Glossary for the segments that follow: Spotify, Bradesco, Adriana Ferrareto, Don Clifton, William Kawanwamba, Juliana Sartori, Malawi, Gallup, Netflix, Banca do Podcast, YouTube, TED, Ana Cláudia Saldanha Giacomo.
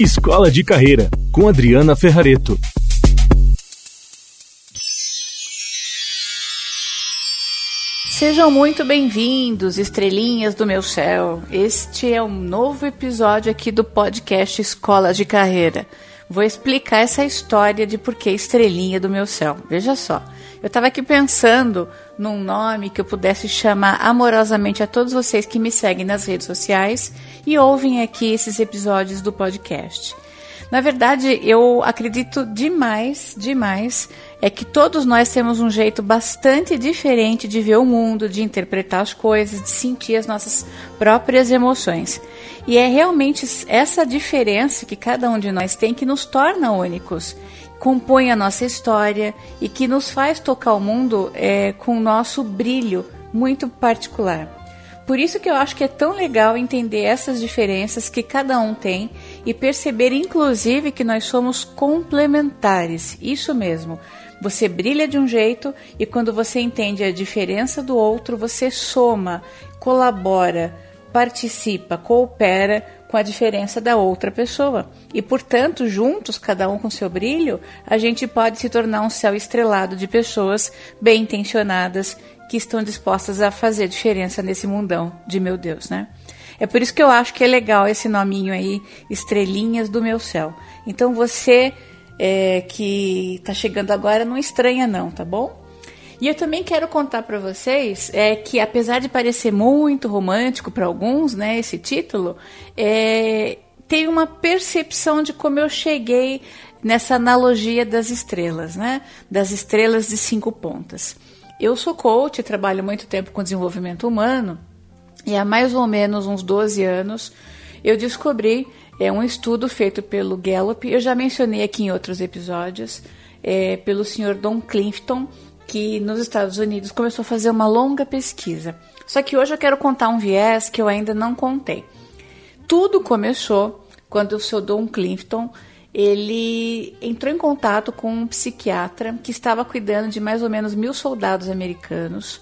Escola de Carreira, com Adriana Ferrareto. Sejam muito bem-vindos, estrelinhas do meu céu. Este é um novo episódio aqui do podcast Escola de Carreira. Vou explicar essa história de por que estrelinha do meu céu. Veja só, eu estava aqui pensando num nome que eu pudesse chamar amorosamente a todos vocês que me seguem nas redes sociais e ouvem aqui esses episódios do podcast. Na verdade, eu acredito demais, é que todos nós temos um jeito bastante diferente de ver o mundo, de interpretar as coisas, de sentir as nossas próprias emoções. E é realmente essa diferença que cada um de nós tem que nos torna únicos, compõe a nossa história e que nos faz tocar o mundo com o nosso brilho muito particular. Por isso que eu acho que é tão legal entender essas diferenças que cada um tem e perceber, inclusive, que nós somos complementares. Isso mesmo. Você brilha de um jeito e quando você entende a diferença do outro, você soma, colabora, participa, coopera com a diferença da outra pessoa. E, portanto, juntos, cada um com seu brilho, a gente pode se tornar um céu estrelado de pessoas bem intencionadas, que estão dispostas a fazer diferença nesse mundão de meu Deus, né? É por isso que eu acho que é legal esse nominho aí, Estrelinhas do Meu Céu. Então você que está chegando agora, não estranha não, tá bom? E eu também quero contar para vocês que apesar de parecer muito romântico para alguns, né, esse título, tem uma percepção de como eu cheguei nessa analogia das estrelas, né? Das estrelas de 5 pontas. Eu sou coach, trabalho muito tempo com desenvolvimento humano e há mais ou menos uns 12 anos eu descobri um estudo feito pelo Gallup, eu já mencionei aqui em outros episódios, pelo senhor Don Clifton, que nos Estados Unidos começou a fazer uma longa pesquisa. Só que hoje eu quero contar um viés que eu ainda não contei. Tudo começou quando o senhor Don Clifton ele entrou em contato com um psiquiatra que estava cuidando de mais ou menos 1.000 soldados americanos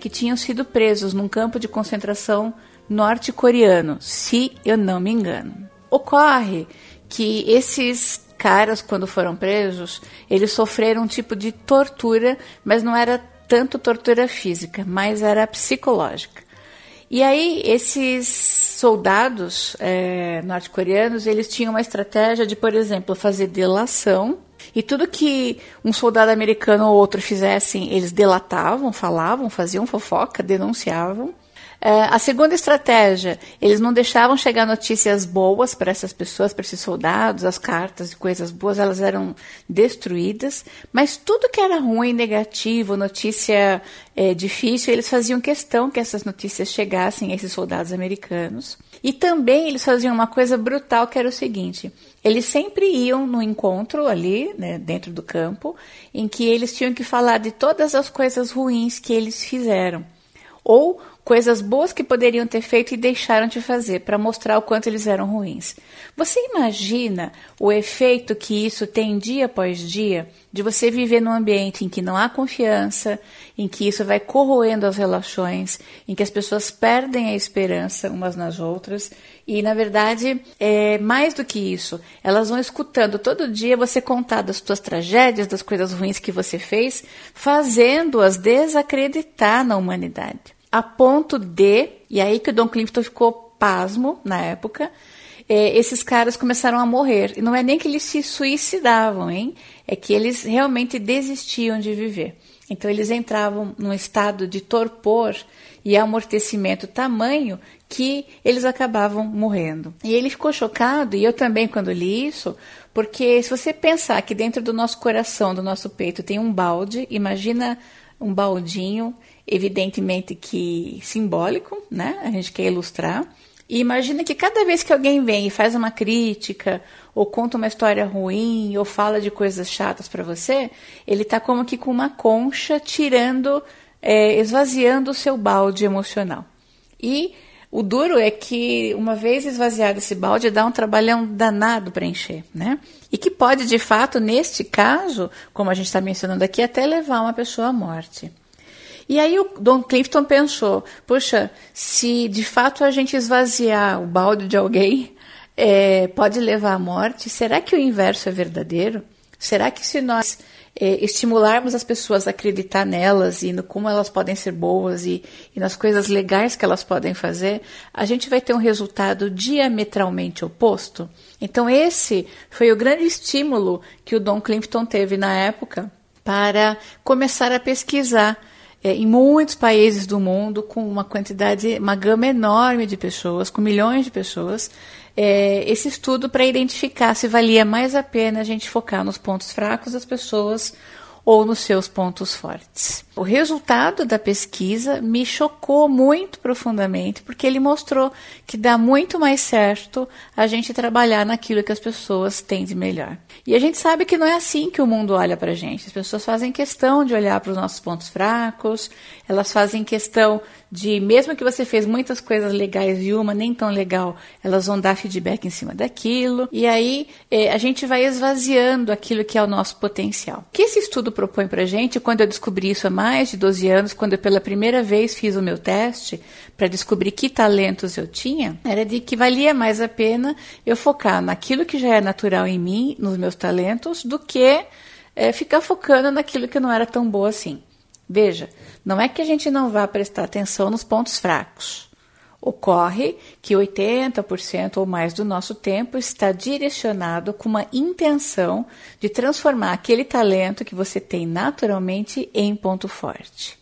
que tinham sido presos num campo de concentração norte-coreano, se eu não me engano. Ocorre que esses caras, quando foram presos, eles sofreram um tipo de tortura, mas não era tanto tortura física, mas era psicológica. E aí, esses soldados norte-coreanos, eles tinham uma estratégia de, por exemplo, fazer delação. E tudo que um soldado americano ou outro fizessem, eles delatavam, falavam, faziam fofoca, denunciavam. A segunda estratégia, eles não deixavam chegar notícias boas para essas pessoas, para esses soldados, as cartas e coisas boas, elas eram destruídas, mas tudo que era ruim, negativo, notícia difícil, eles faziam questão que essas notícias chegassem a esses soldados americanos. E também eles faziam uma coisa brutal que era o seguinte, eles sempre iam no encontro ali, né, dentro do campo, em que eles tinham que falar de todas as coisas ruins que eles fizeram, ou coisas boas que poderiam ter feito e deixaram de fazer, para mostrar o quanto eles eram ruins. Você imagina o efeito que isso tem dia após dia, de você viver num ambiente em que não há confiança, em que isso vai corroendo as relações, em que as pessoas perdem a esperança umas nas outras, e na verdade, mais do que isso, elas vão escutando todo dia você contar das suas tragédias, das coisas ruins que você fez, fazendo-as desacreditar na humanidade. A ponto de, e aí que o Don Clifton ficou pasmo na época, esses caras começaram a morrer. E não é nem que eles se suicidavam, hein? É que eles realmente desistiam de viver. Então eles entravam num estado de torpor e amortecimento tamanho que eles acabavam morrendo. E ele ficou chocado, e eu também quando li isso, porque se você pensar que dentro do nosso coração, do nosso peito, tem um balde, imagina um baldinho, evidentemente que simbólico, né? A gente quer ilustrar. E imagina que cada vez que alguém vem e faz uma crítica, ou conta uma história ruim, ou fala de coisas chatas para você, ele tá como que com uma concha tirando, esvaziando o seu balde emocional. E o duro é que, uma vez esvaziado esse balde, dá um trabalhão danado para encher, né? E que pode, de fato, neste caso, como a gente está mencionando aqui, até levar uma pessoa à morte. E aí o Don Clifton pensou, poxa, se de fato a gente esvaziar o balde de alguém, pode levar à morte? Será que o inverso é verdadeiro? Será que se nós estimularmos as pessoas a acreditar nelas e no como elas podem ser boas e nas coisas legais que elas podem fazer, a gente vai ter um resultado diametralmente oposto? Então esse foi o grande estímulo que o Don Clifton teve na época para começar a pesquisar em muitos países do mundo, com uma gama enorme de pessoas, com milhões de pessoas, esse estudo para identificar se valia mais a pena a gente focar nos pontos fracos das pessoas ou nos seus pontos fortes. O resultado da pesquisa me chocou muito profundamente, porque ele mostrou que dá muito mais certo a gente trabalhar naquilo que as pessoas têm de melhor. E a gente sabe que não é assim que o mundo olha para a gente. As pessoas fazem questão de olhar para os nossos pontos fracos, elas fazem questão de, mesmo que você fez muitas coisas legais e uma nem tão legal, elas vão dar feedback em cima daquilo, e aí a gente vai esvaziando aquilo que é o nosso potencial. O que esse estudo propõe para a gente, quando eu descobri isso há mais de 12 anos, quando eu pela primeira vez fiz o meu teste para descobrir que talentos eu tinha, era de que valia mais a pena eu focar naquilo que já é natural em mim, nos meus talentos, do que ficar focando naquilo que não era tão boa assim. Veja, não é que a gente não vá prestar atenção nos pontos fracos. Ocorre que 80% ou mais do nosso tempo está direcionado com uma intenção de transformar aquele talento que você tem naturalmente em ponto forte.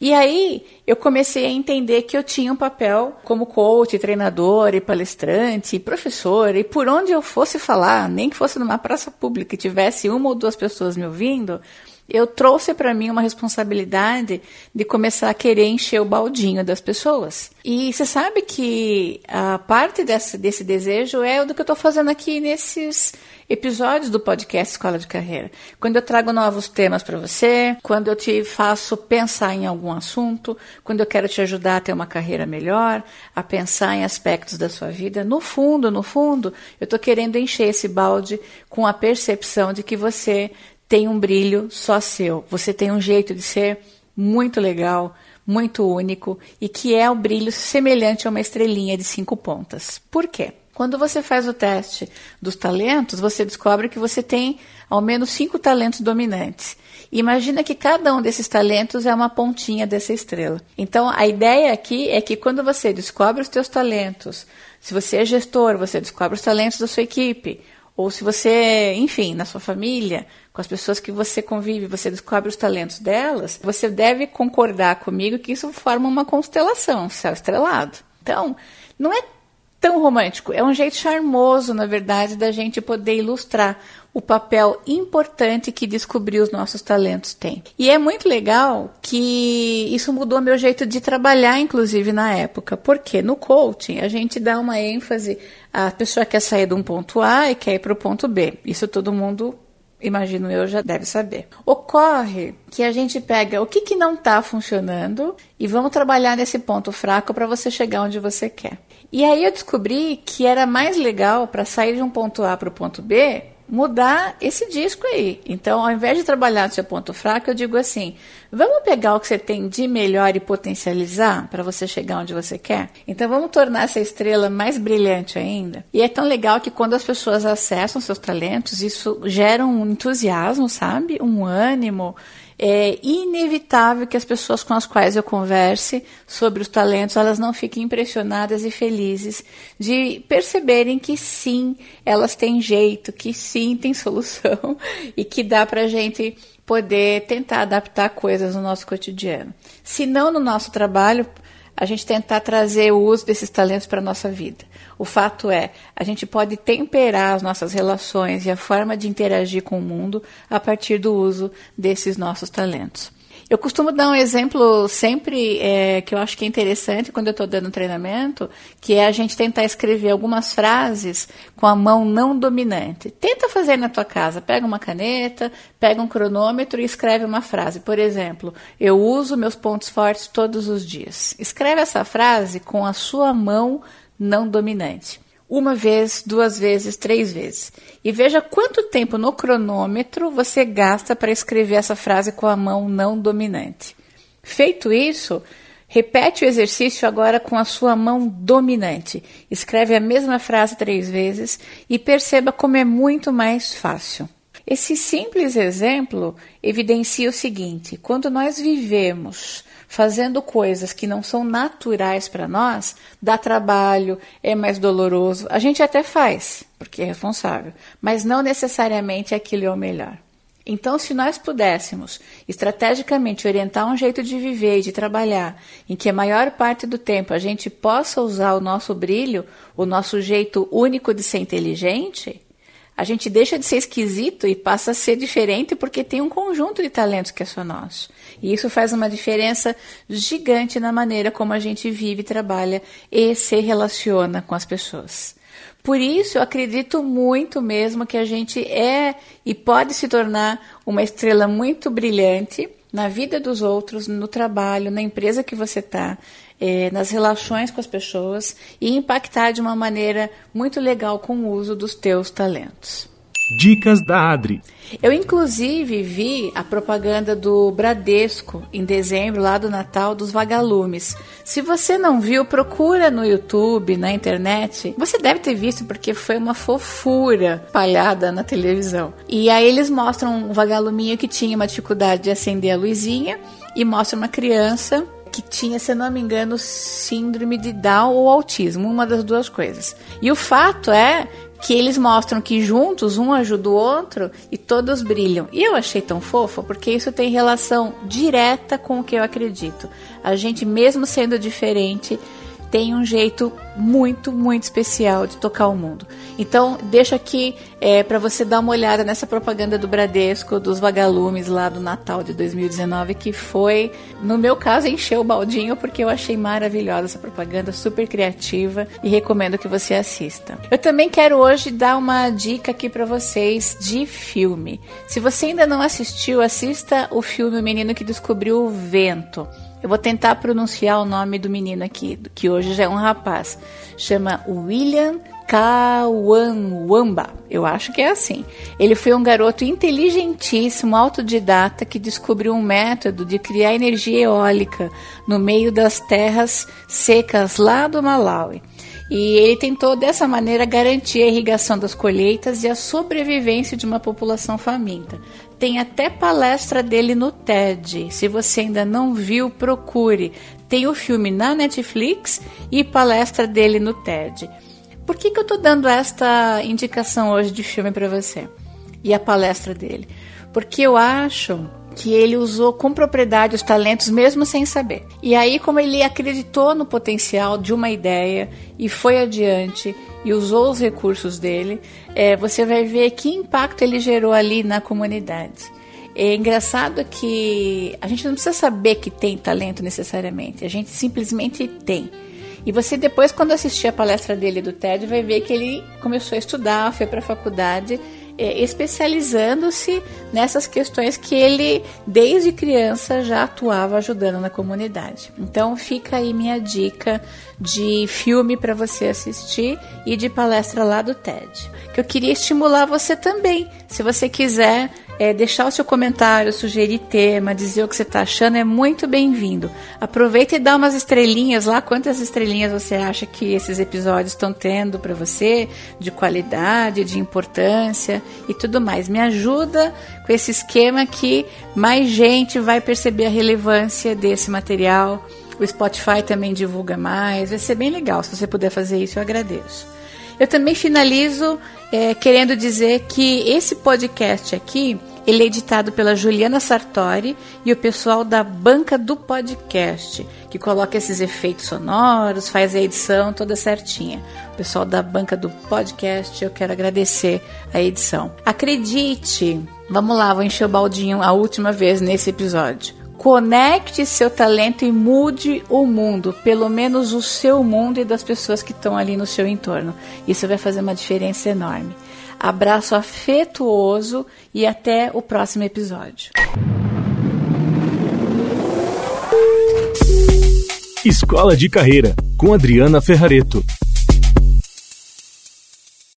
E aí eu comecei a entender que eu tinha um papel como coach, treinador e palestrante, e professor, e por onde eu fosse falar, nem que fosse numa praça pública e tivesse uma ou duas pessoas me ouvindo, eu trouxe para mim uma responsabilidade de começar a querer encher o baldinho das pessoas. E você sabe que a parte desse desejo é o do que eu estou fazendo aqui nesses episódios do podcast Escola de Carreira. Quando eu trago novos temas para você, quando eu te faço pensar em algum assunto, quando eu quero te ajudar a ter uma carreira melhor, a pensar em aspectos da sua vida, no fundo, eu estou querendo encher esse balde com a percepção de que você tem um brilho só seu, você tem um jeito de ser muito legal, muito único, e que é um brilho semelhante a uma estrelinha de 5 pontas. Por quê? Quando você faz o teste dos talentos, você descobre que você tem ao menos 5 talentos dominantes. Imagina que cada um desses talentos é uma pontinha dessa estrela. Então, a ideia aqui é que quando você descobre os seus talentos, se você é gestor, você descobre os talentos da sua equipe, ou se você, enfim, na sua família, com as pessoas que você convive, você descobre os talentos delas, você deve concordar comigo que isso forma uma constelação, um céu estrelado. Então, não é tão romântico, é um jeito charmoso, na verdade, da gente poder ilustrar o papel importante que descobrir os nossos talentos tem. E é muito legal que isso mudou meu jeito de trabalhar, inclusive, na época. Porque no coaching, a gente dá uma ênfase, a pessoa quer sair de um ponto A e quer ir para o ponto B. Isso todo mundo, imagino eu, já deve saber. Ocorre que a gente pega o que não está funcionando e vamos trabalhar nesse ponto fraco para você chegar onde você quer. E aí eu descobri que era mais legal, para sair de um ponto A para o ponto B, mudar esse disco aí. Então, ao invés de trabalhar no seu ponto fraco, eu digo assim, vamos pegar o que você tem de melhor e potencializar para você chegar onde você quer? Então, vamos tornar essa estrela mais brilhante ainda. E é tão legal que quando as pessoas acessam seus talentos, isso gera um entusiasmo, sabe? Um ânimo. É inevitável que as pessoas com as quais eu converse sobre os talentos, elas não fiquem impressionadas e felizes de perceberem que sim, elas têm jeito, que sim, tem solução e que dá pra gente poder tentar adaptar coisas no nosso cotidiano. Se não no nosso trabalho, a gente tentar trazer o uso desses talentos para a nossa vida. O fato é, a gente pode temperar as nossas relações e a forma de interagir com o mundo a partir do uso desses nossos talentos. Eu costumo dar um exemplo sempre que eu acho que é interessante quando eu estou dando treinamento, que é a gente tentar escrever algumas frases com a mão não dominante. Tenta fazer na tua casa, pega uma caneta, pega um cronômetro e escreve uma frase. Por exemplo, eu uso meus pontos fortes todos os dias. Escreve essa frase com a sua mão não dominante. 1 vez, 2 vezes, 3 vezes. E veja quanto tempo no cronômetro você gasta para escrever essa frase com a mão não dominante. Feito isso, Repete o exercício agora com a sua mão dominante. Escreve a mesma frase 3 vezes e perceba como é muito mais fácil. Esse simples exemplo evidencia o seguinte: quando nós vivemos fazendo coisas que não são naturais para nós, dá trabalho, é mais doloroso. A gente até faz, porque é responsável, mas não necessariamente aquilo é o melhor. Então, se nós pudéssemos estrategicamente orientar um jeito de viver e de trabalhar, em que a maior parte do tempo a gente possa usar o nosso brilho, o nosso jeito único de ser inteligente, a gente deixa de ser esquisito e passa a ser diferente porque tem um conjunto de talentos que é só nosso. E isso faz uma diferença gigante na maneira como a gente vive, trabalha e se relaciona com as pessoas. Por isso, eu acredito muito mesmo que a gente é e pode se tornar uma estrela muito brilhante na vida dos outros, no trabalho, na empresa que você está, nas relações com as pessoas e impactar de uma maneira muito legal com o uso dos teus talentos. Dicas da Adri. Eu, inclusive, vi a propaganda do Bradesco em dezembro, lá do Natal, dos vagalumes. Se você não viu, procura no YouTube, na internet. Você deve ter visto, porque foi uma fofura espalhada na televisão. E aí eles mostram um vagaluminho que tinha uma dificuldade de acender a luzinha e mostra uma criança que tinha, se não me engano, síndrome de Down ou autismo, uma das duas coisas. E o fato é que eles mostram que juntos um ajuda o outro e todos brilham. E eu achei tão fofo, porque isso tem relação direta com o que eu acredito. A gente, mesmo sendo diferente, tem um jeito muito, muito especial de tocar o mundo. Então, deixa aqui para você dar uma olhada nessa propaganda do Bradesco, dos vagalumes lá do Natal de 2019, que foi, no meu caso, encheu o baldinho, porque eu achei maravilhosa essa propaganda, super criativa, e recomendo que você assista. Eu também quero hoje dar uma dica aqui para vocês de filme. Se você ainda não assistiu, assista o filme O Menino que Descobriu o Vento. Eu vou tentar pronunciar o nome do menino aqui, que hoje já é um rapaz. Chama William Kawanwamba, eu acho que é assim. Ele foi um garoto inteligentíssimo, autodidata, que descobriu um método de criar energia eólica no meio das terras secas lá do Malawi. E ele tentou, dessa maneira, garantir a irrigação das colheitas e a sobrevivência de uma população faminta. Tem até palestra dele no TED. Se você ainda não viu, procure. Tem o filme na Netflix e palestra dele no TED. Por que eu estou dando esta indicação hoje de filme para você? E a palestra dele? Porque eu acho que ele usou com propriedade os talentos mesmo sem saber. E aí, como ele acreditou no potencial de uma ideia e foi adiante e usou os recursos dele, você vai ver que impacto ele gerou ali na comunidade. É engraçado que a gente não precisa saber que tem talento necessariamente, a gente simplesmente tem. E você depois, quando assistir a palestra dele do TED, vai ver que ele começou a estudar, foi para a faculdade, especializando-se nessas questões que ele, desde criança, já atuava ajudando na comunidade. Então, fica aí minha dica de filme para você assistir e de palestra lá do TED. Que eu queria estimular você também, se você quiser deixar o seu comentário, sugerir tema, dizer o que você está achando, é muito bem-vindo. Aproveita e dá umas estrelinhas lá, quantas estrelinhas você acha que esses episódios estão tendo para você, de qualidade, de importância e tudo mais. Me ajuda com esse esquema que mais gente vai perceber a relevância desse material. O Spotify também divulga mais, vai ser bem legal. Se você puder fazer isso, eu agradeço. Eu também finalizo querendo dizer que esse podcast aqui, ele é editado pela Juliana Sartori e o pessoal da Banca do Podcast, que coloca esses efeitos sonoros, faz a edição toda certinha. O pessoal da Banca do Podcast, eu quero agradecer a edição. Acredite, vamos lá, vou encher o baldinho a última vez nesse episódio. Conecte seu talento e mude o mundo, pelo menos o seu mundo e das pessoas que estão ali no seu entorno. Isso vai fazer uma diferença enorme. Abraço afetuoso e até o próximo episódio. Escola de Carreira, com Adriana Ferrareto.